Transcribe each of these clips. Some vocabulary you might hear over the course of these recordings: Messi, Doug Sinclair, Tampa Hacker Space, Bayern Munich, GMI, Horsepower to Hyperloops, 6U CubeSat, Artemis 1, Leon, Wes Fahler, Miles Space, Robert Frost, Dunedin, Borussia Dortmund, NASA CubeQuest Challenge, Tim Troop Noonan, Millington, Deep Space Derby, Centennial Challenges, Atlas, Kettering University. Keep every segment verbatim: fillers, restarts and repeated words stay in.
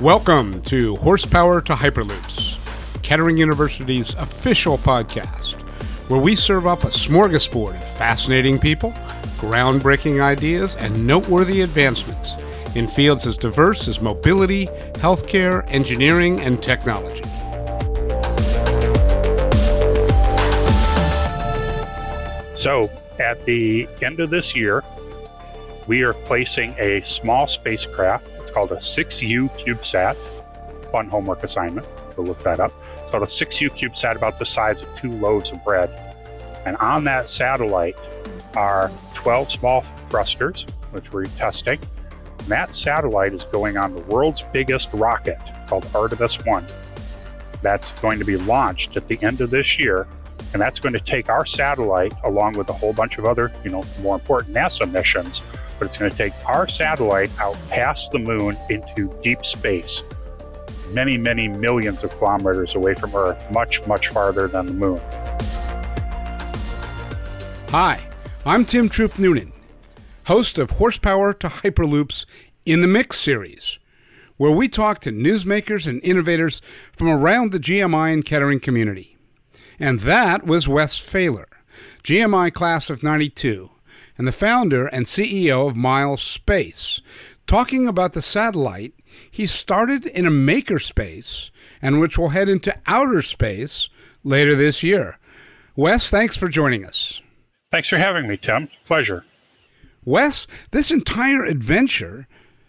Welcome to Horsepower to Hyperloops, Kettering University's official podcast, where we serve up a smorgasbord of fascinating people, groundbreaking ideas, and noteworthy advancements in fields as diverse as mobility, healthcare, engineering, and technology. So, at the end of this year, we are placing a small spacecraft. It's called a six U CubeSat. Fun homework assignment. Go look that up. It's called a six U CubeSat, about the size of two loaves of bread. And on that satellite are twelve small thrusters, which we're testing. And that satellite is going on the world's biggest rocket called Artemis one. That's going to be launched at the end of this year. And that's going to take our satellite, along with a whole bunch of other, you know, more important NASA missions, but it's going to take our satellite out past the moon into deep space, many, many millions of kilometers away from Earth, much, much farther than the moon. Hi, I'm Tim Troop Noonan, host of Horsepower to Hyperloops in the Mix series, where we talk to newsmakers and innovators from around the G M I and Kettering community. And that was Wes Fahler, G M I class of ninety-two, and the founder and C E O of Miles Space, talking about the satellite he started in a makerspace and which will head into outer space later this year. Wes, thanks for joining us. Thanks for having me, Tim. Pleasure. Wes, this entire adventure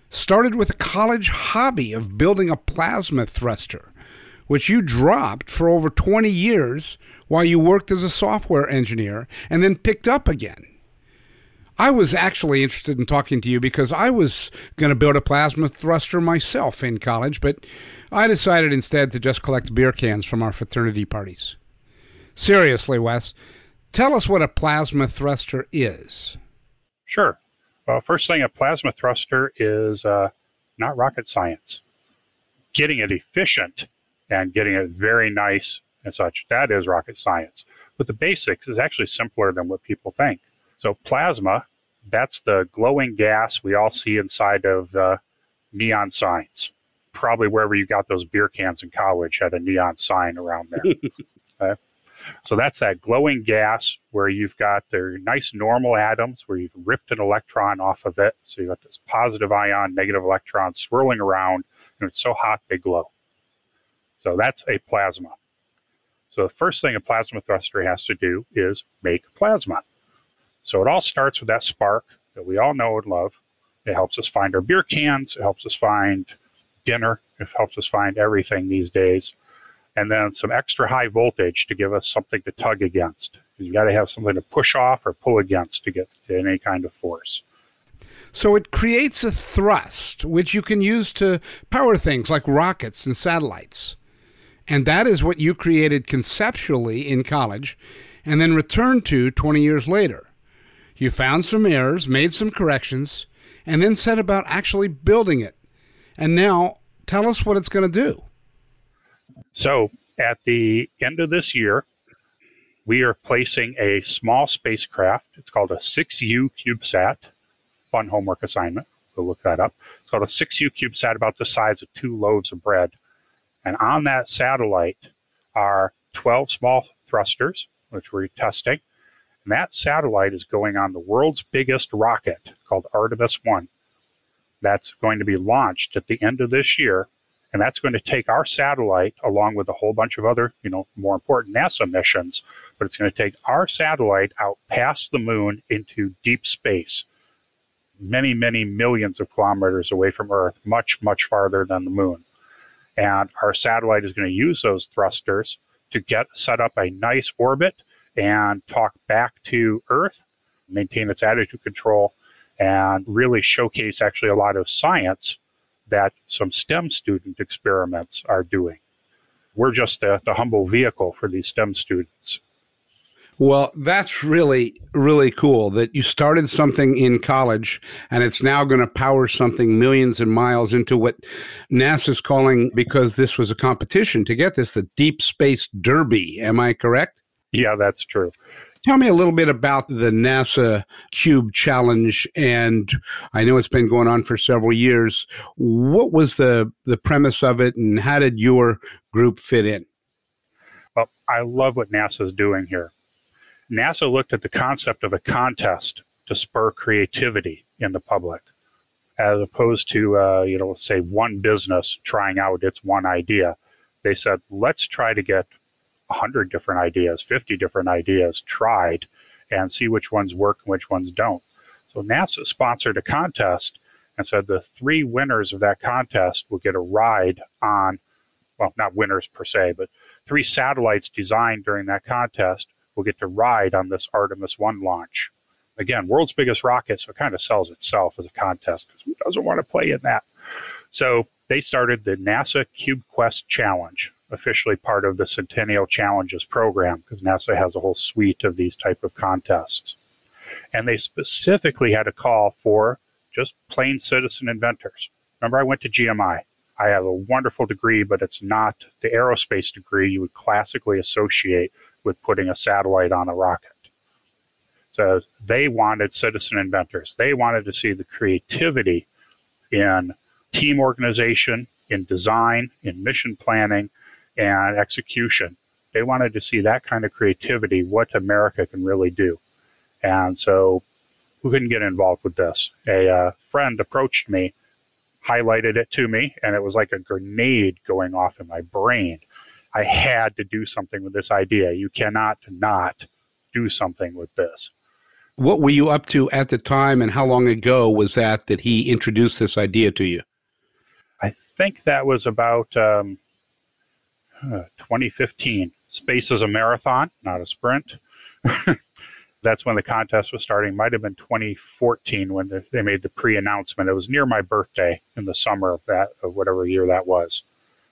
started with a college hobby of building a plasma thruster, which you dropped for over twenty years while you worked as a software engineer and then picked up again. I was actually interested in talking to you because I was going to build a plasma thruster myself in college, but I decided instead to just collect beer cans from our fraternity parties. Seriously, Wes, tell us what a plasma thruster is. Sure. Well, first thing, a plasma thruster is uh, not rocket science. Getting it efficient and getting it very nice and such, that is rocket science. But the basics is actually simpler than what people think. So plasma, that's the glowing gas we all see inside of uh, neon signs. Probably wherever you got those beer cans in college had a neon sign around there. Okay? So that's that glowing gas where you've got their nice normal atoms where you've ripped an electron off of it. So you've got this positive ion, negative electron swirling around, and it's so hot they glow. So that's a plasma. So the first thing a plasma thruster has to do is make plasma. So it all starts with that spark that we all know and love. It helps us find our beer cans. It helps us find dinner. It helps us find everything these days. And then some extra high voltage to give us something to tug against. You've got to have something to push off or pull against to get to any kind of force. So it creates a thrust, which you can use to power things like rockets and satellites. And that is what you created conceptually in college and then returned to twenty years later. You found some errors, made some corrections, and then set about actually building it. And now tell us what it's going to do. So at the end of this year, we are placing a small spacecraft. It's called a six U CubeSat. Fun homework assignment. Go look that up. It's called a six U CubeSat, about the size of two loaves of bread. And on that satellite are twelve small thrusters, which we're testing. And that satellite is going on the world's biggest rocket called Artemis one. That's going to be launched at the end of this year. And that's going to take our satellite, along with a whole bunch of other, you know, more important NASA missions, but it's going to take our satellite out past the moon into deep space, many, many millions of kilometers away from Earth, much, much farther than the moon. And our satellite is going to use those thrusters to get set up a nice orbit and talk back to Earth, maintain its attitude control, and really showcase actually a lot of science that some STEM student experiments are doing. We're just the, the humble vehicle for these STEM students. Well, that's really, really cool that you started something in college and it's now going to power something millions of miles into what NASA's calling, because this was a competition to get this, the Deep Space Derby. Am I correct? Yeah, that's true. Tell me a little bit about the NASA Cube Challenge, and I know it's been going on for several years. What was the, the premise of it, and how did your group fit in? Well, I love what NASA's doing here. NASA looked at the concept of a contest to spur creativity in the public, as opposed to, uh, you know, say one business trying out its one idea. They said, let's try to get one hundred different ideas, fifty different ideas tried and see which ones work and which ones don't. So NASA sponsored a contest and said the three winners of that contest will get a ride on, well, not winners per se, but three satellites designed during that contest will get to ride on this Artemis one launch. Again, world's biggest rocket, so it kind of sells itself as a contest because who doesn't want to play in that? So they started the NASA CubeQuest Challenge, officially part of the Centennial Challenges program, because NASA has a whole suite of these type of contests. And they specifically had a call for just plain citizen inventors. Remember, I went to G M I. I have a wonderful degree, but it's not the aerospace degree you would classically associate with putting a satellite on a rocket. So they wanted citizen inventors. They wanted to see the creativity in team organization, in design, in mission planning, and execution. They wanted to see that kind of creativity, what America can really do. And so who couldn't get involved with this? A uh, friend approached me, highlighted it to me, and it was like a grenade going off in my brain. I had to do something with this idea. You cannot not do something with this. What were you up to at the time, and how long ago was that that he introduced this idea to you? I think that was about um, uh, twenty fifteen. Space is a marathon, not a sprint. That's when the contest was starting. Might have been twenty fourteen when the, they made the pre-announcement. It was near my birthday in the summer of that, of whatever year that was.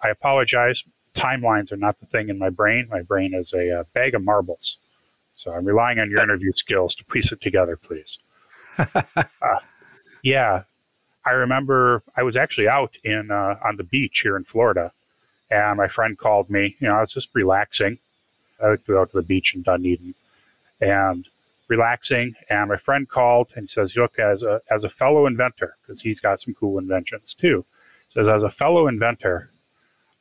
I apologize. Timelines are not the thing in my brain. My brain is a uh, bag of marbles. So I'm relying on your interview skills to piece it together, please. uh, yeah, I remember I was actually out in uh, on the beach here in Florida, and my friend called me. You know, I was just relaxing. I would go out to the beach in Dunedin, and relaxing. And my friend called and says, "Look, as a as a fellow inventor, because he's got some cool inventions too, says as a fellow inventor,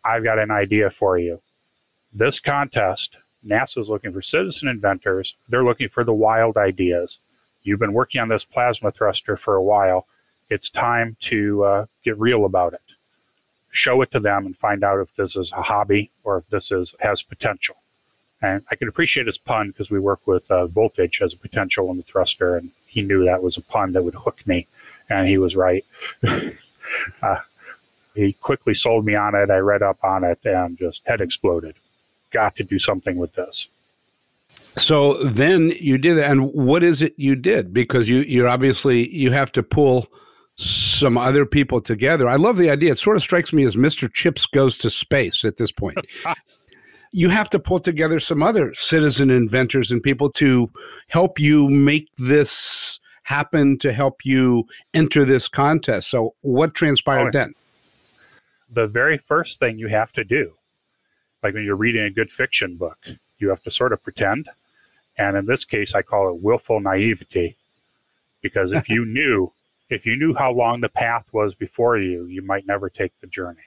I've got an idea for you. This contest." NASA's looking for citizen inventors. They're looking for the wild ideas. You've been working on this plasma thruster for a while. It's time to uh, get real about it. Show it to them and find out if this is a hobby or if this is has potential. And I can appreciate his pun because we work with uh, voltage as a potential in the thruster, and he knew that was a pun that would hook me, and he was right. uh, he quickly sold me on it. I read up on it and just head exploded. Got to do something with this. So then you did, and what is it you did? Because you you're obviously you have to pull some other people together. I love the idea. It sort of strikes me as Mister Chips Goes to Space at this point. You have to pull together some other citizen inventors and people to help you make this happen, to help you enter this contest. So what transpired oh, then? The very first thing you have to do, like when you're reading a good fiction book, you have to sort of pretend. And in this case, I call it willful naivety. Because if you knew, if you knew how long the path was before you, you might never take the journey.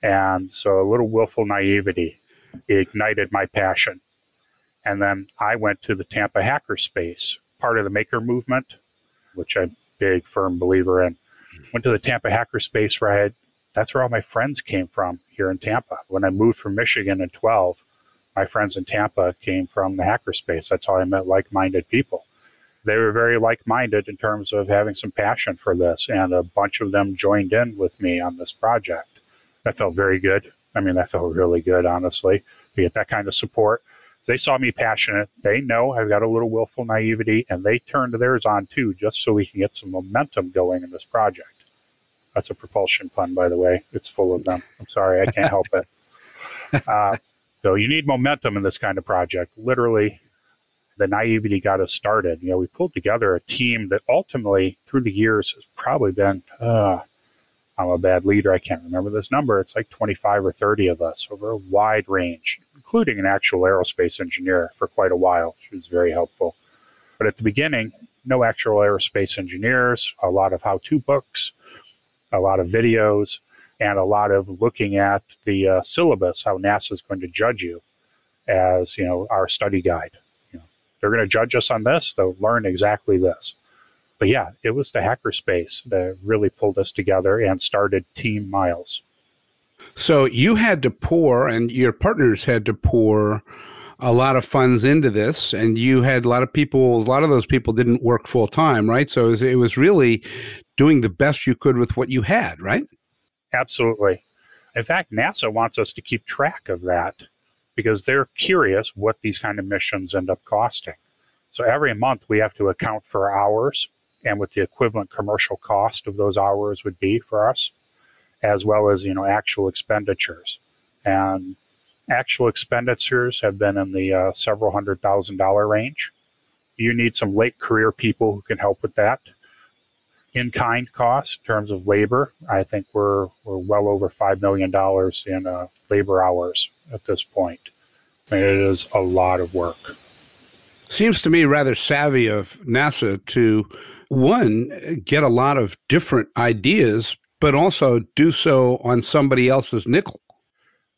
And so a little willful naivety ignited my passion. And then I went to the Tampa Hacker Space, part of the maker movement, which I'm a big, firm believer in. Went to the Tampa Hacker Space where I had That's where all my friends came from here in Tampa. When I moved from Michigan in twelve, my friends in Tampa came from the hackerspace. That's how I met like-minded people. They were very like-minded in terms of having some passion for this, and a bunch of them joined in with me on this project. That felt very good. I mean, that felt really good, honestly, to get that kind of support. They saw me passionate. They know I've got a little willful naivety, and they turned theirs on, too, just so we can get some momentum going in this project. That's a propulsion pun, by the way. It's full of them. I'm sorry. I can't help it. Uh, so you need momentum in this kind of project. Literally, the naivety got us started. You know, we pulled together a team that ultimately, through the years, has probably been, uh, I'm a bad leader, I can't remember this number. It's like twenty-five or thirty of us over a wide range, including an actual aerospace engineer for quite a while. She was very helpful. But at the beginning, no actual aerospace engineers, a lot of how-to books, a lot of videos, and a lot of looking at the uh, syllabus, how NASA is going to judge you as, you know, our study guide. You know, they're going to judge us on this. They'll learn exactly this. But yeah, it was the hackerspace that really pulled us together and started Team Miles. So you had to pour, and your partners had to pour a lot of funds into this, and you had a lot of people, a lot of those people didn't work full time, right? So it was, it was really doing the best you could with what you had, right? Absolutely. In fact, NASA wants us to keep track of that because they're curious what these kind of missions end up costing. So every month we have to account for hours and what the equivalent commercial cost of those hours would be for us, as well as, you know, actual expenditures. And actual expenditures have been in the uh, several hundred thousand dollar range. You need some late career people who can help with that. In-kind costs in terms of labor, I think we're we're well over five million dollars in uh, labor hours at this point. I mean, it is a lot of work. Seems to me rather savvy of NASA to, one, get a lot of different ideas, but also do so on somebody else's nickel.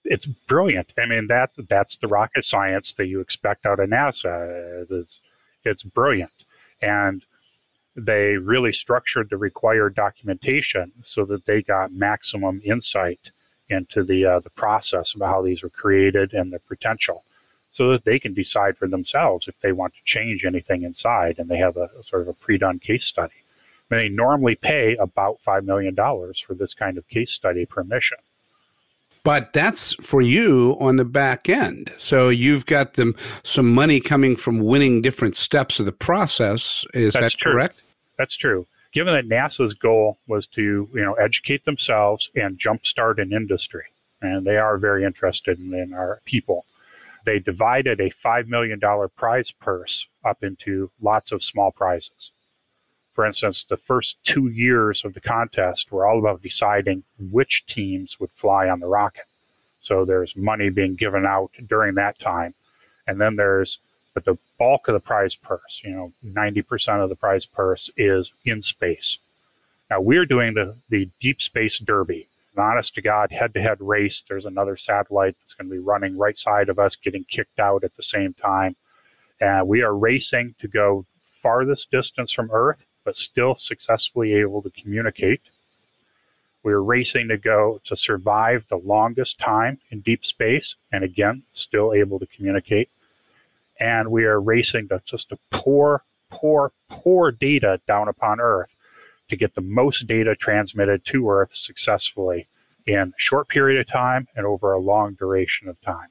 It's brilliant. I mean, that's, that's the rocket science that you expect out of NASA. It's, it's brilliant. And they really structured the required documentation so that they got maximum insight into the uh, the process of how these were created and the potential, so that they can decide for themselves if they want to change anything inside, and they have a sort of a pre-done case study. I mean, they normally pay about five million dollars for this kind of case study per mission. But that's for you on the back end. So you've got them some money coming from winning different steps of the process. Is that correct? That's true. Given that NASA's goal was to, you know, educate themselves and jumpstart an industry, and they are very interested in, in our people, they divided a five million dollars prize purse up into lots of small prizes. For instance, the first two years of the contest were all about deciding which teams would fly on the rocket. So there's money being given out during that time. And then there's, but the bulk of the prize purse, you know, ninety percent of the prize purse is in space. Now we're doing the, the Deep Space Derby, an honest to God head-to-head race. There's another satellite that's going to be running right side of us, getting kicked out at the same time. And uh, we are racing to go farthest distance from Earth, but still successfully able to communicate. We're racing to go to survive the longest time in deep space, and again, still able to communicate. And we are racing to just to pour, pour, pour data down upon Earth to get the most data transmitted to Earth successfully in a short period of time and over a long duration of time.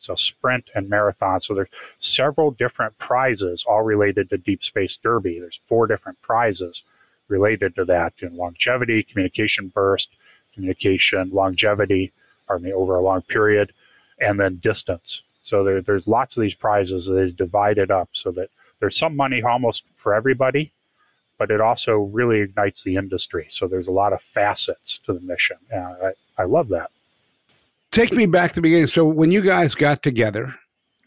So sprint and marathon. So there's several different prizes all related to Deep Space Derby. There's four different prizes related to that in longevity, communication burst, communication longevity, pardon me, over a long period, and then distance. So there, there's lots of these prizes that is divided up so that there's some money almost for everybody, but it also really ignites the industry. So there's a lot of facets to the mission. Uh, I, I love that. Take me back to the beginning. So when you guys got together,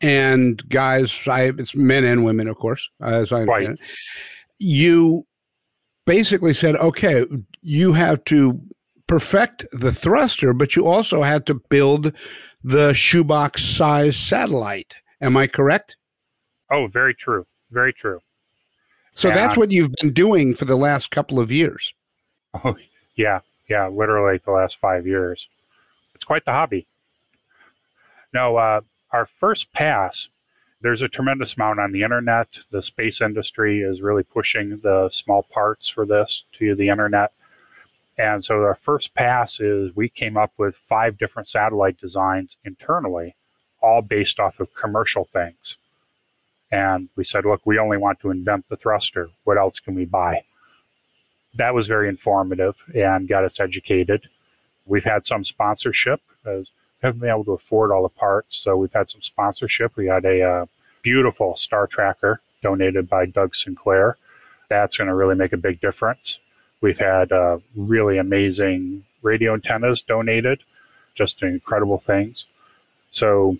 and guys, I, it's men and women, of course, as I understand right. it, you basically said, okay, you have to perfect the thruster, but you also had to build the shoebox size satellite. Am I correct? Oh, very true. Very true. So and that's what you've been doing for the last couple of years. Oh, yeah. Yeah, literally the last five years. It's quite the hobby. Now, uh, our first pass, there's a tremendous amount on the internet. The space industry is really pushing the small parts for this to the internet. And so our first pass is we came up with five different satellite designs internally, all based off of commercial things. And we said, look, we only want to invent the thruster. What else can we buy? That was very informative and got us educated. We've had some sponsorship. We haven't been able to afford all the parts, so we've had some sponsorship. We had a uh, beautiful star tracker donated by Doug Sinclair. That's going to really make a big difference. We've had uh, really amazing radio antennas donated, just doing incredible things. So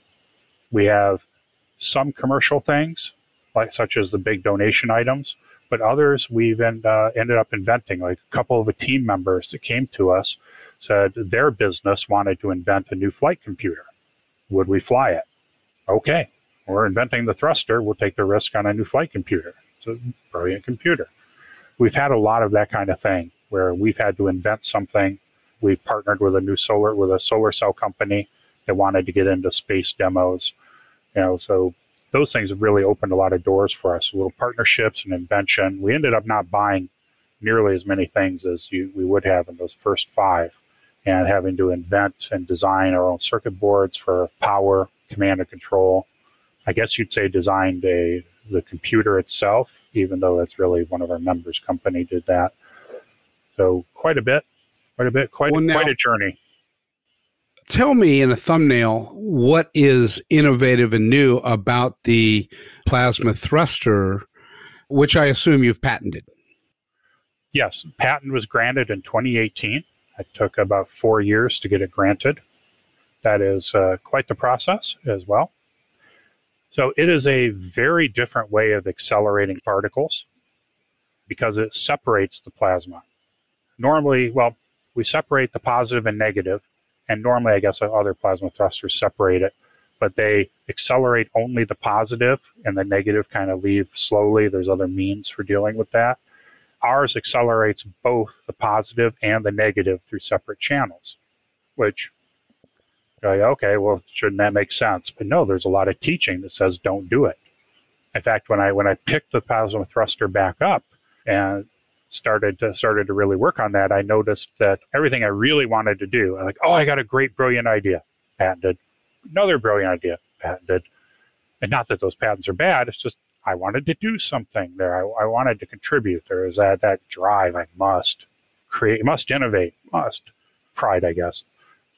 we have some commercial things, like such as the big donation items, but others we've in, uh, ended up inventing. Like a couple of the team members that came to us said their business wanted to invent a new flight computer. Would we fly it? Okay, we're inventing the thruster. We'll take the risk on a new flight computer. It's a brilliant computer. We've had a lot of that kind of thing where we've had to invent something. We partnered with a new solar, with a solar cell company that wanted to get into space demos. You know, so those things have really opened a lot of doors for us. Little partnerships and invention. We ended up not buying nearly as many things as you, we would have in those first five, and having to invent and design our own circuit boards for power, command and control. I guess you'd say designed a, the computer itself, even though that's really one of our members' company did that. So quite a bit, quite a bit, quite, well, now, quite a journey. Tell me in a thumbnail, what is innovative and new about the plasma thruster, which I assume you've patented? Yes, patent was granted in twenty eighteen. It took about four years to get it granted. That is uh, quite the process as well. So it is a very different way of accelerating particles because it separates the plasma. Normally, well, we separate the positive and negative, and normally I guess other plasma thrusters separate it, but they accelerate only the positive and the negative kind of leave slowly. There's other means for dealing with that. Ours accelerates both the positive and the negative through separate channels, which, okay, well, shouldn't that make sense? But no, there's a lot of teaching that says don't do it. In fact, when I when I picked the plasma thruster back up and started to started to really work on that, I noticed that everything I really wanted to do, I'm like, oh, I got a great, brilliant idea, patented. Another brilliant idea, patented. And not that those patents are bad, it's just I wanted to do something there. I, I wanted to contribute. There was that, that drive. I must create, must innovate, must pride, I guess.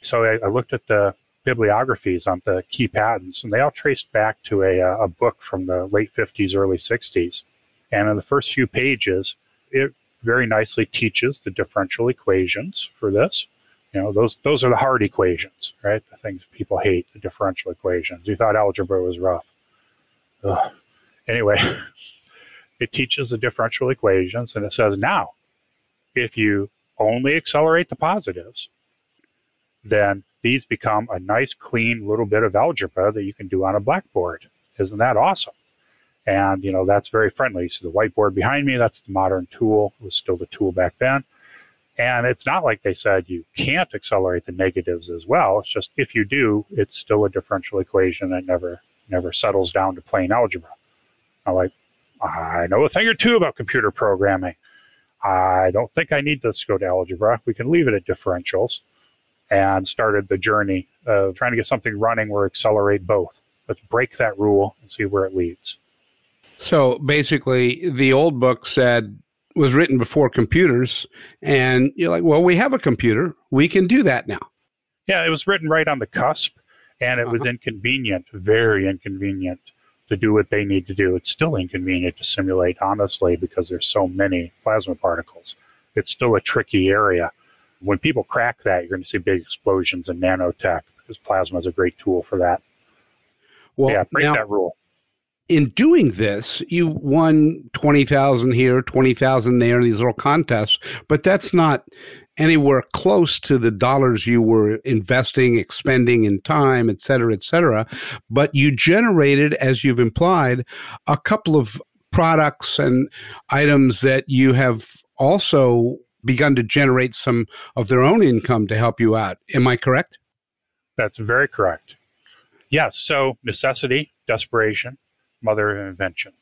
So I, I looked at the bibliographies on the key patents, and they all traced back to a, a book from the late fifties, early sixties. And in the first few pages, it very nicely teaches the differential equations for this. You know, those those are the hard equations, right? The things people hate, the differential equations. You thought algebra was rough. Ugh. Anyway, it teaches the differential equations, and it says, now, if you only accelerate the positives, then these become a nice, clean little bit of algebra that you can do on a blackboard. Isn't that awesome? And, you know, that's very friendly. You see the whiteboard behind me, that's the modern tool. It was still the tool back then. And it's not like they said you can't accelerate the negatives as well. It's just if you do, it's still a differential equation that never, never settles down to plain algebra. I'm like, I know a thing or two about computer programming. I don't think I need this to go to algebra. We can leave it at differentials. And started the journey of trying to get something running where accelerate both. Let's break that rule and see where it leads. So basically, the old book said, was written before computers. And you're like, well, we have a computer. We can do that now. Yeah, it was written right on the cusp. And it uh-huh. was inconvenient, very inconvenient to do what they need to do. It's still inconvenient to simulate, honestly, because there's so many plasma particles. It's still a tricky area. When people crack that, you're going to see big explosions in nanotech, because plasma is a great tool for that. Well, yeah, break now, that rule. In doing this, you won twenty thousand here, twenty thousand there in these little contests, but that's not anywhere close to the dollars you were investing, expending in time, et cetera, et cetera. But you generated, as you've implied, a couple of products and items that you have also begun to generate some of their own income to help you out. Am I correct? That's very correct. Yes. So necessity, desperation, mother of invention.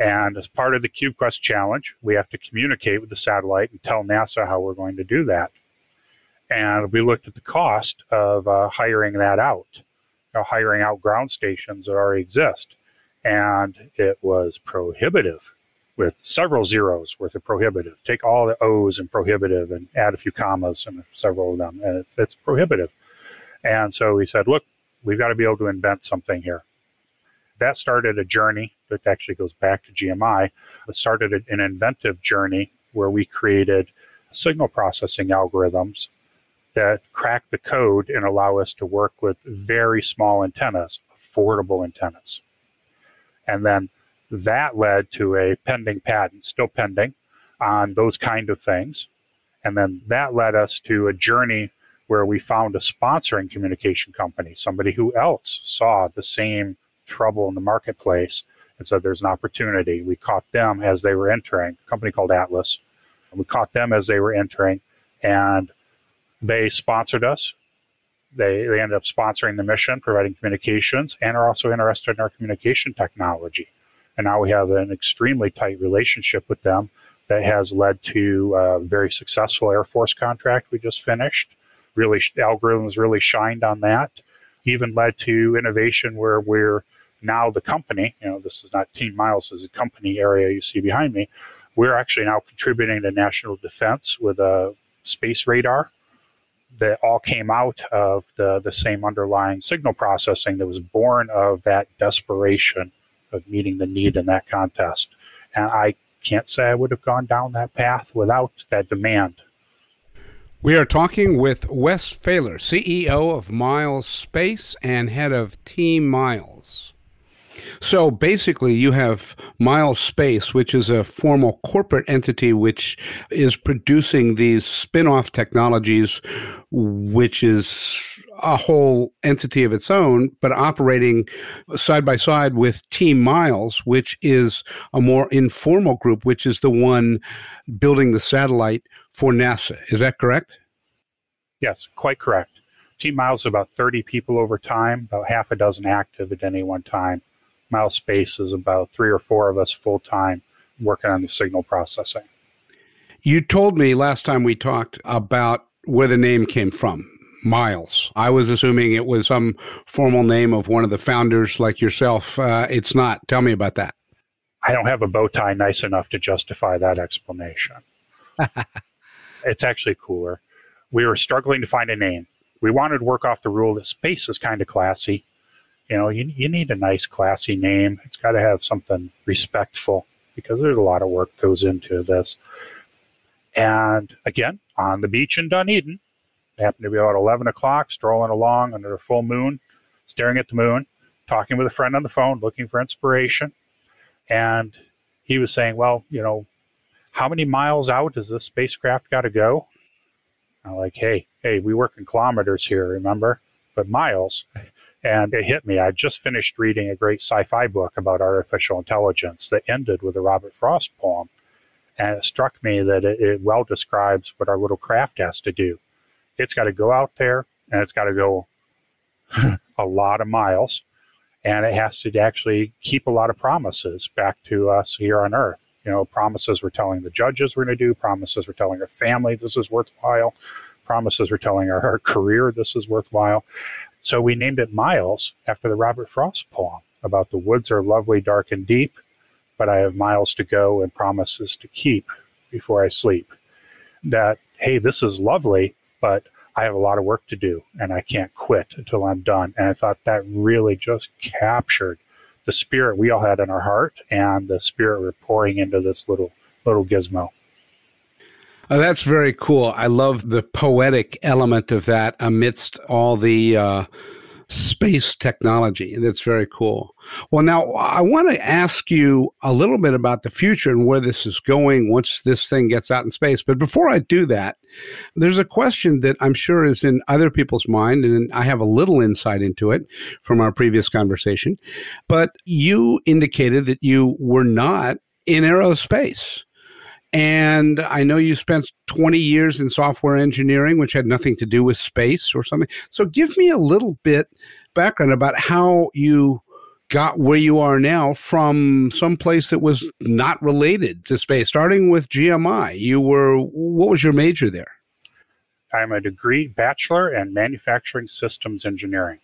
And as part of the CubeQuest Challenge, we have to communicate with the satellite and tell NASA how we're going to do that. And we looked at the cost of uh, hiring that out, you know, hiring out ground stations that already exist. And it was prohibitive, with several zeros worth of prohibitive. Take all the O's and prohibitive and add a few commas and several of them, and it's, it's prohibitive. And so we said, look, we've got to be able to invent something here. That started a journey that actually goes back to G M I. It started an inventive journey where we created signal processing algorithms that crack the code and allow us to work with very small antennas, affordable antennas. And then that led to a pending patent, still pending, on those kind of things. And then that led us to a journey where we found a sponsoring communication company, somebody who else saw the same trouble in the marketplace and said there's an opportunity. We caught them as they were entering, a company called Atlas. We caught them as they were entering, and they sponsored us. They, they ended up sponsoring the mission, providing communications, and are also interested in our communication technology. And now we have an extremely tight relationship with them that has led to a very successful Air Force contract we just finished. Really, the algorithms really shined on that. Even led to innovation where we're now the company, you know, this is not Team Miles, this is a company area you see behind me. We're actually now contributing to national defense with a space radar that all came out of the, the same underlying signal processing that was born of that desperation of meeting the need in that contest. And I can't say I would have gone down that path without that demand. We are talking with Wes Fahler, C E O of Miles Space and head of Team Miles. So basically you have Miles Space, which is a formal corporate entity which is producing these spin-off technologies, which is a whole entity of its own, but operating side by side with Team Miles, which is a more informal group, which is the one building the satellite for NASA. Is that correct? Yes, quite correct. Team Miles is about thirty people over time, about half a dozen active at any one time. Miles Space is about three or four of us full-time working on the signal processing. You told me last time we talked about where the name came from, Miles. I was assuming it was some formal name of one of the founders like yourself. Uh, it's not. Tell me about that. I don't have a bow tie nice enough to justify that explanation. It's actually cooler. We were struggling to find a name. We wanted to work off the rule that space is kind of classy. You know, you, you need a nice, classy name. It's got to have something respectful because there's a lot of work goes into this. And again, on the beach in Dunedin, it happened to be about eleven o'clock, strolling along under a full moon, staring at the moon, talking with a friend on the phone, looking for inspiration. And he was saying, well, you know, how many miles out does this spacecraft got to go? I'm like, hey, hey, we work in kilometers here, remember? But miles. And it hit me. I just finished reading a great sci-fi book about artificial intelligence that ended with a Robert Frost poem. And it struck me that it, it well describes what our little craft has to do. It's got to go out there, and it's got to go a lot of miles. And it has to actually keep a lot of promises back to us here on Earth. You know, promises we're telling the judges we're going to do, promises we're telling our family this is worthwhile, promises we're telling our, our career this is worthwhile. So we named it Miles after the Robert Frost poem about the woods are lovely, dark, and deep, but I have miles to go and promises to keep before I sleep. That, hey, this is lovely, but I have a lot of work to do, and I can't quit until I'm done. And I thought that really just captured the spirit we all had in our heart and the spirit we're pouring into this little little gizmo. Oh, that's very cool. I love the poetic element of that amidst all the uh, space technology. That's very cool. Well, now I want to ask you a little bit about the future and where this is going once this thing gets out in space. But before I do that, there's a question that I'm sure is in other people's mind, and I have a little insight into it from our previous conversation. But you indicated that you were not in aerospace. And I know you spent twenty years in software engineering, which had nothing to do with space or something. So give me a little bit background about how you got where you are now from some place that was not related to space, starting with G M I. You were, what was your major there? I'm a degree bachelor in manufacturing systems engineering.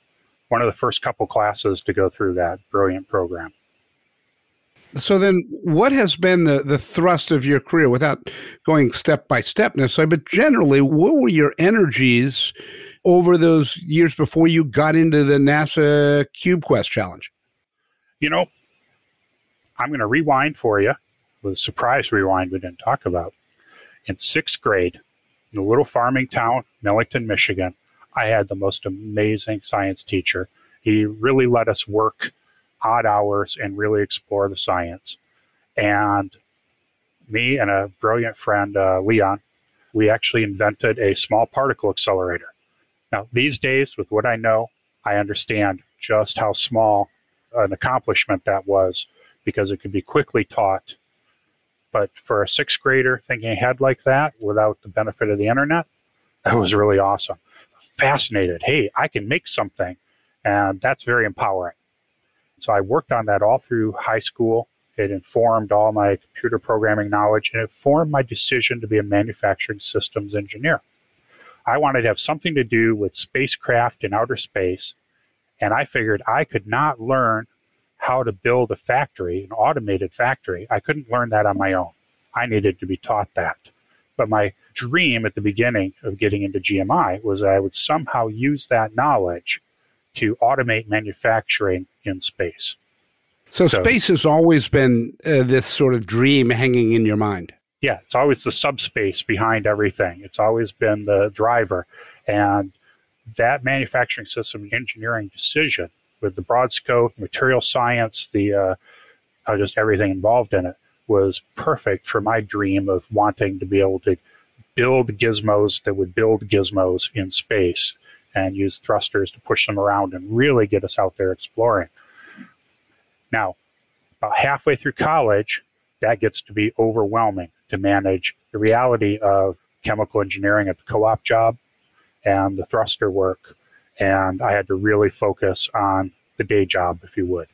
One of the first couple classes to go through that brilliant program. So then what has been the, the thrust of your career without going step by step necessarily, but generally, what were your energies over those years before you got into the NASA CubeQuest Challenge? You know, I'm going to rewind for you with a surprise rewind we didn't talk about. in sixth grade in a little farming town, Millington, Michigan. I had the most amazing science teacher. He really let us work odd hours and really explore the science. And me and a brilliant friend, uh, Leon, we actually invented a small particle accelerator. Now, these days, with what I know, I understand just how small an accomplishment that was because it could be quickly taught. But for a sixth grader thinking ahead like that without the benefit of the internet, that was really awesome. Fascinated. Hey, I can make something. And that's very empowering. So I worked on that all through high school. It informed all my computer programming knowledge, and it formed my decision to be a manufacturing systems engineer. I wanted to have something to do with spacecraft in outer space, and I figured I could not learn how to build a factory, an automated factory. I couldn't learn that on my own. I needed to be taught that. But my dream at the beginning of getting into G M I was that I would somehow use that knowledge to automate manufacturing in space. So, so space has always been uh, this sort of dream hanging in your mind. Yeah, it's always the subspace behind everything. It's always been the driver. And that manufacturing system engineering decision with the broad scope, material science, the uh, uh, just everything involved in it was perfect for my dream of wanting to be able to build gizmos that would build gizmos in space and use thrusters to push them around and really get us out there exploring. Now, about halfway through college, that gets to be overwhelming to manage the reality of chemical engineering at the co-op job and the thruster work. And I had to really focus on the day job, if you would.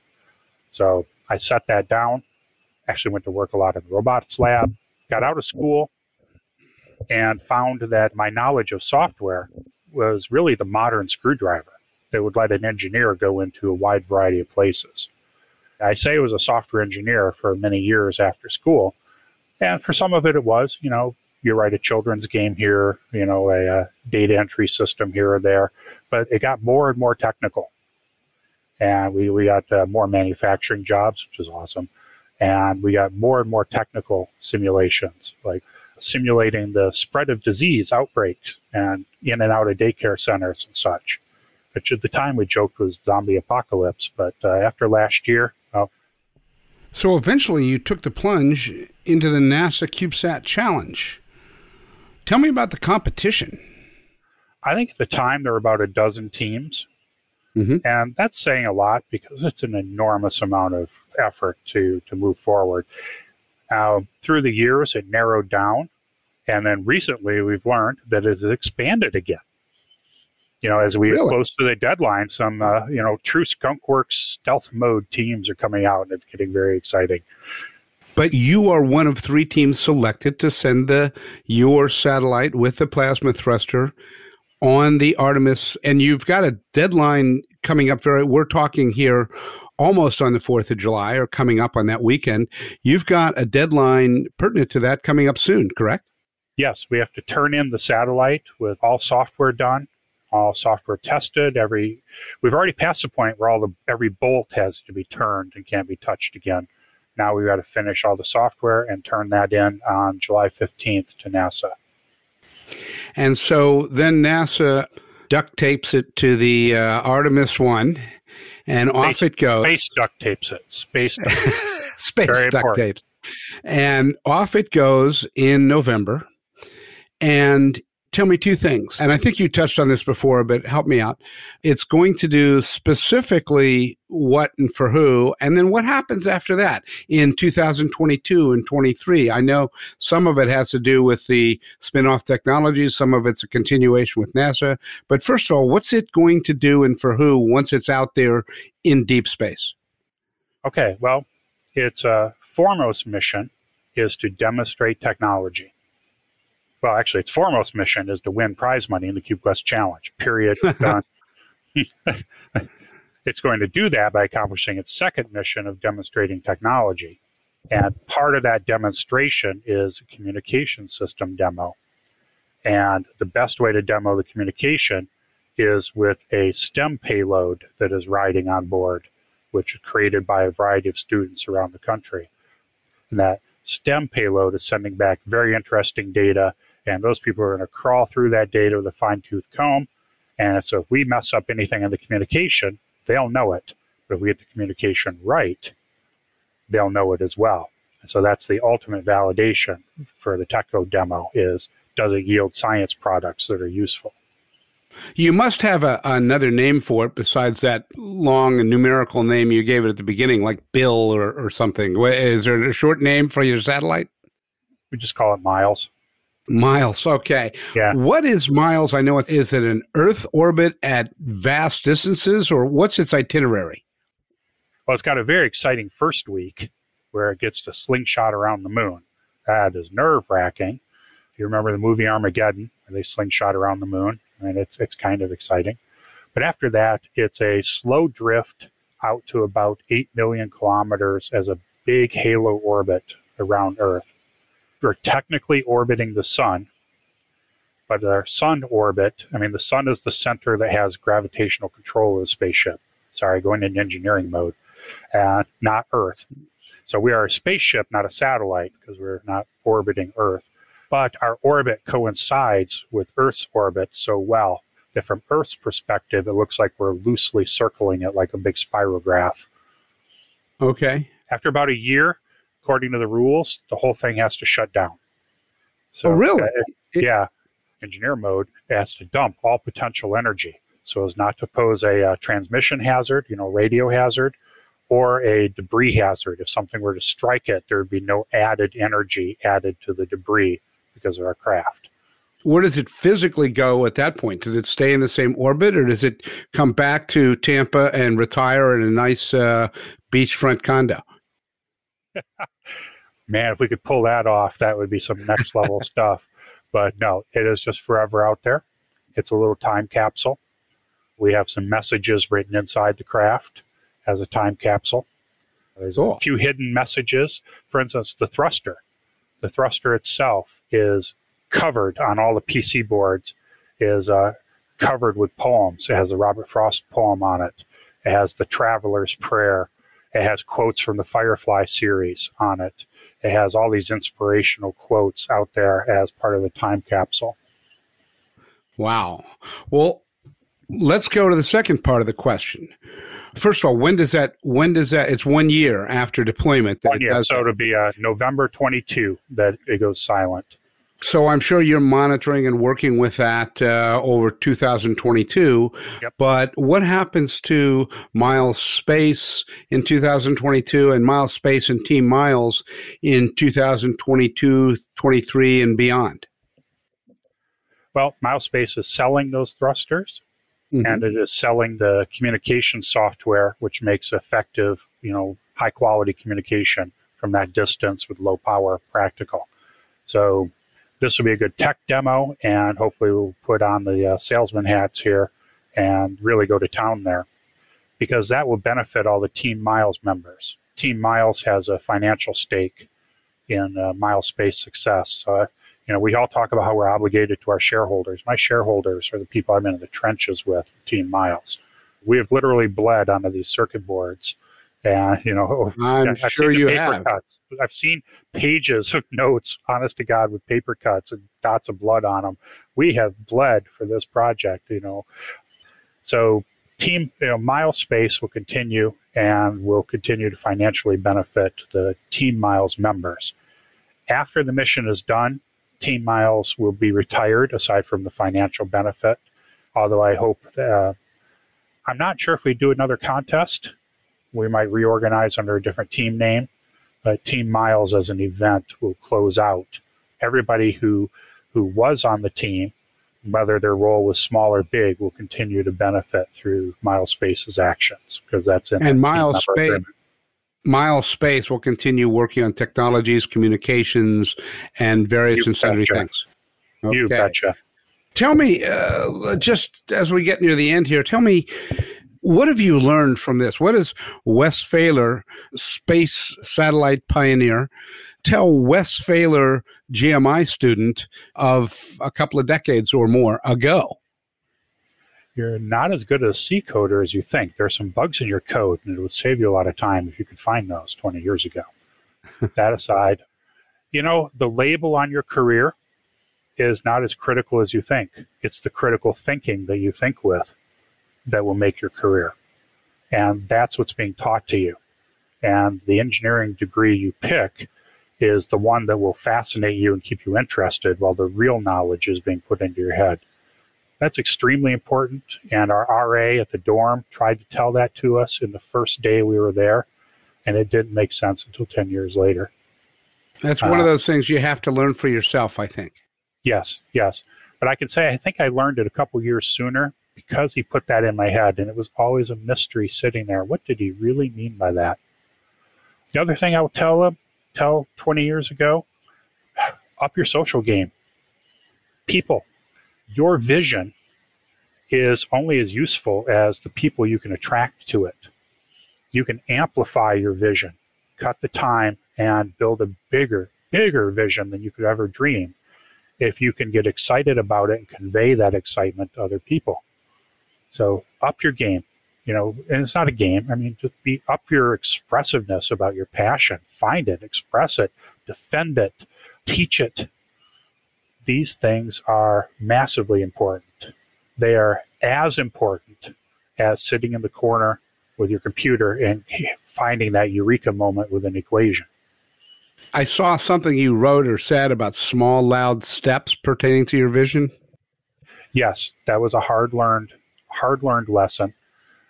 So I set that down, actually went to work a lot in the robotics lab, got out of school, and found that my knowledge of software was really the modern screwdriver that would let an engineer go into a wide variety of places. I say I was a software engineer for many years after school. And for some of it, it was, you know, you write a children's game here, you know, a, a data entry system here or there. But it got more and more technical. And we, we got uh, more manufacturing jobs, which is awesome. And we got more and more technical simulations, like simulating the spread of disease outbreaks and in and out of daycare centers and such, which at the time we joked was zombie apocalypse. But uh, after last year, well, so eventually you took the plunge into the NASA CubeSat Challenge. Tell me about the competition. I think at the time there were about a dozen teams. Mm-hmm. And that's saying a lot because it's an enormous amount of effort to, to move forward. Uh, through the years, it narrowed down. And then recently we've learned that it has expanded again. You know, as we really? Get close to the deadline, some, uh, you know, true skunkworks stealth mode teams are coming out, and it's getting very exciting. But you are one of three teams selected to send the your satellite with the plasma thruster on the Artemis, and you've got a deadline coming up. Very, we're talking here almost on the fourth of July or coming up on that weekend. You've got a deadline pertinent to that coming up soon, correct? Yes, we have to turn in the satellite with all software done. All software tested. Every we've already passed the point where all the every bolt has to be turned and can't be touched again. Now we've got to finish all the software and turn that in on July fifteenth to NASA. And so then NASA duct tapes it to the uh, Artemis one, and space, off it goes. Space duct tapes it. Space duct tapes. Space Very duct important. Tapes. And off it goes in November, and. Tell me two things, and I think you touched on this before, but help me out. It's going to do specifically what and for who, and then what happens after that in two thousand twenty-two and twenty-three. I know some of it has to do with the spin-off technologies, some of it's a continuation with NASA, but first of all, what's it going to do and for who once it's out there in deep space? Okay, well, its uh, foremost mission is to demonstrate technology. Well, actually, its foremost mission is to win prize money in the CubeQuest Challenge, period. It's going to do that by accomplishing its second mission of demonstrating technology. And part of that demonstration is a communication system demo. And the best way to demo the communication is with a STEM payload that is riding on board, which is created by a variety of students around the country. And that STEM payload is sending back very interesting data, and those people are going to crawl through that data with a fine-tooth comb. And so if we mess up anything in the communication, they'll know it. But if we get the communication right, they'll know it as well. And so that's the ultimate validation for the TechCo demo is, does it yield science products that are useful? You must have a, another name for it besides that long and numerical name you gave it at the beginning, like Bill or, or something. Is there a short name for your satellite? We just call it Miles. Miles, okay. Yeah. What is Miles? I know it is it an Earth orbit at vast distances, or what's its itinerary? Well, it's got a very exciting first week where it gets to slingshot around the moon. That is nerve-wracking. If you remember the movie Armageddon, where they slingshot around the moon, and it's it's kind of exciting. But after that, it's a slow drift out to about eight million kilometers as a big halo orbit around Earth. We're technically orbiting the sun, but our sun orbit, I mean, the sun is the center that has gravitational control of the spaceship. Sorry, going into engineering mode, uh, not Earth. So we are a spaceship, not a satellite, because we're not orbiting Earth. But our orbit coincides with Earth's orbit so well that from Earth's perspective, it looks like we're loosely circling it like a big spirograph. Okay. After about a year, according to the rules, the whole thing has to shut down. So, oh, really? It, yeah. Engineer mode, it has to dump all potential energy so as not to pose a uh, transmission hazard, you know, radio hazard, or a debris hazard. If something were to strike it, there would be no added energy added to the debris because of our craft. Where does it physically go at that point? Does it stay in the same orbit, or does it come back to Tampa and retire in a nice uh, beachfront condo? Man, if we could pull that off, that would be some next level stuff. But no, it is just forever out there. It's a little time capsule. We have some messages written inside the craft as a time capsule. There's cool. a few hidden messages. For instance, the thruster. The thruster itself is covered on all the P C boards, is uh, covered with poems. It has the Robert Frost poem on it. It has the Traveler's Prayer. It has quotes from the Firefly series on it. It has all these inspirational quotes out there as part of the time capsule. Wow. Well, let's go to the second part of the question. First of all, when does that, when does that, it's one year after deployment. That one year, it so it'll be uh, November twenty-second that it goes silent. So I'm sure you're monitoring and working with that uh, over two thousand twenty-two, yep. But what happens to Miles Space in two thousand twenty-two and Miles Space and Team Miles in two thousand twenty-two, twenty-three, and beyond? Well, Miles Space is selling those thrusters, mm-hmm. and it is selling the communication software, which makes effective, you know, high-quality communication from that distance with low power practical. So this will be a good tech demo, and hopefully we'll put on the uh, salesman hats here and really go to town there, because that will benefit all the Team Miles members. Team Miles has a financial stake in uh, Miles Space success. Uh, you know, we all talk about how we're obligated to our shareholders. My shareholders are the people I'm in the trenches with, Team Miles. We have literally bled onto these circuit boards. And, you know, I'm I've sure you have. Cuts. I've seen pages of notes, honest to God, with paper cuts and dots of blood on them. We have bled for this project, you know. So team, you know, Miles Space will continue and will continue to financially benefit the Team Miles members. After the mission is done, Team Miles will be retired, aside from the financial benefit. Although I hope, uh, I'm not sure if we do another contest. We might reorganize under a different team name, but Team Miles as an event will close out everybody who who was on the team, whether their role was small or big, will continue to benefit through Miles Space's actions, because that's in and Miles Space. Miles Space will continue working on technologies, communications, and various ancillary things. Okay. You betcha. Tell me, uh, just as we get near the end here, tell me, what have you learned from this? What is Wes Fahler, space satellite pioneer, tell Wes Fahler, G M I student of a couple of decades or more ago? You're not as good a C coder as you think. There are some bugs in your code, and it would save you a lot of time if you could find those twenty years ago. That aside, you know, the label on your career is not as critical as you think. It's the critical thinking that you think with that will make your career. And that's what's being taught to you. And the engineering degree you pick is the one that will fascinate you and keep you interested while the real knowledge is being put into your head. That's extremely important. And our R A at the dorm tried to tell that to us in the first day we were there. And it didn't make sense until ten years later. That's one uh, of those things you have to learn for yourself, I think. Yes, yes. But I can say I think I learned it a couple years sooner because he put that in my head. And it was always a mystery sitting there. What did he really mean by that? The other thing I will tell him, tell twenty years ago, up your social game. People, your vision is only as useful as the people you can attract to it. You can amplify your vision, cut the time, and build a bigger, bigger vision than you could ever dream if you can get excited about it and convey that excitement to other people. So up your game, you know, and it's not a game. I mean, just be up your expressiveness about your passion. Find it, express it, defend it, teach it. These things are massively important. They are as important as sitting in the corner with your computer and finding that eureka moment with an equation. I saw something you wrote or said about small, loud steps pertaining to your vision. Yes, that was a hard-learned, hard-learned lesson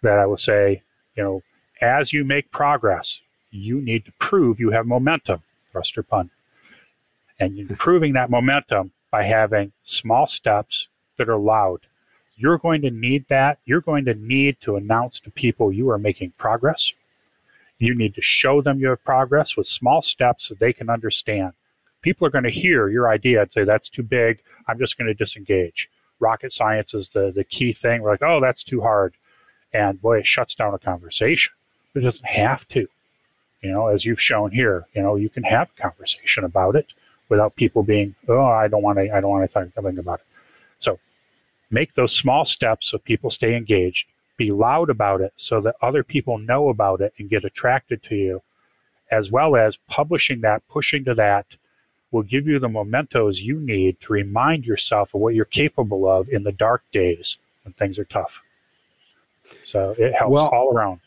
that I would say, you know, as you make progress, you need to prove you have momentum, thruster pun. And you're proving that momentum by having small steps that are loud. You're going to need that. You're going to need to announce to people you are making progress. You need to show them your progress with small steps so they can understand. People are going to hear your idea and say, that's too big. I'm just going to disengage. Rocket science is the, the key thing. We're like, oh, that's too hard. And boy, it shuts down a conversation. It doesn't have to. You know, as you've shown here, you know, you can have a conversation about it without people being, oh, I don't want to, I don't want to think about it. So make those small steps so people stay engaged. Be loud about it so that other people know about it and get attracted to you, as well as publishing that, pushing to that, will give you the mementos you need to remind yourself of what you're capable of in the dark days when things are tough. So it helps well, all around.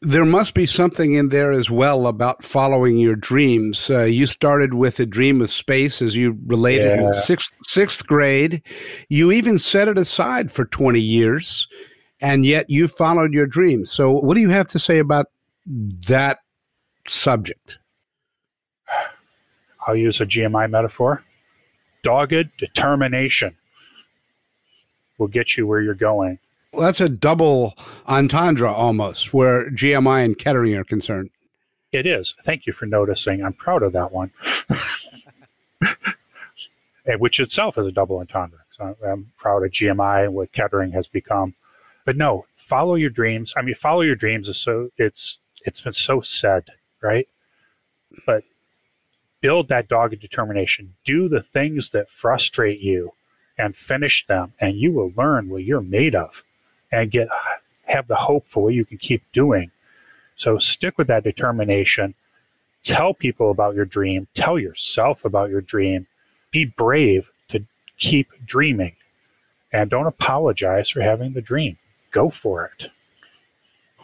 There must be something in there as well about following your dreams. Uh, you started with a dream of space, as you related, yeah. in sixth, sixth grade. You even set it aside for twenty years. And yet you followed your dreams. So what do you have to say about that subject? I'll use a G M I metaphor. Dogged determination will get you where you're going. Well, that's a double entendre almost, where G M I and Kettering are concerned. It is. Thank you for noticing. I'm proud of that one. Which itself is a double entendre. So I'm proud of G M I and what Kettering has become. But no, follow your dreams. I mean, follow your dreams is so it's it's been so said, right? But build that dogged determination. Do the things that frustrate you and finish them, and you will learn what you're made of and get have the hope for what you can keep doing. So stick with that determination. Tell people about your dream. Tell yourself about your dream. Be brave to keep dreaming, and don't apologize for having the dream. Go for it.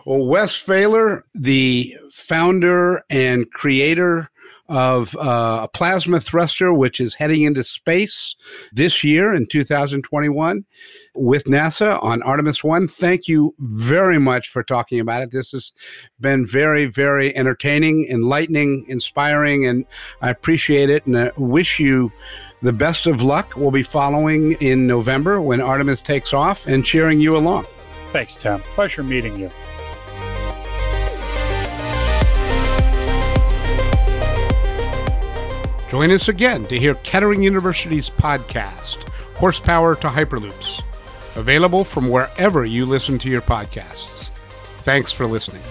Well, Wes Fahler, the founder and creator of uh, a plasma thruster, which is heading into space this year in two thousand twenty-one with NASA on Artemis one. Thank you very much for talking about it. This has been very, very entertaining, enlightening, inspiring, and I appreciate it. And I wish you the best of luck. We'll be following in November when Artemis takes off and cheering you along. Thanks, Tim. Pleasure meeting you. Join us again to hear Kettering University's podcast, Horsepower to Hyperloops, available from wherever you listen to your podcasts. Thanks for listening.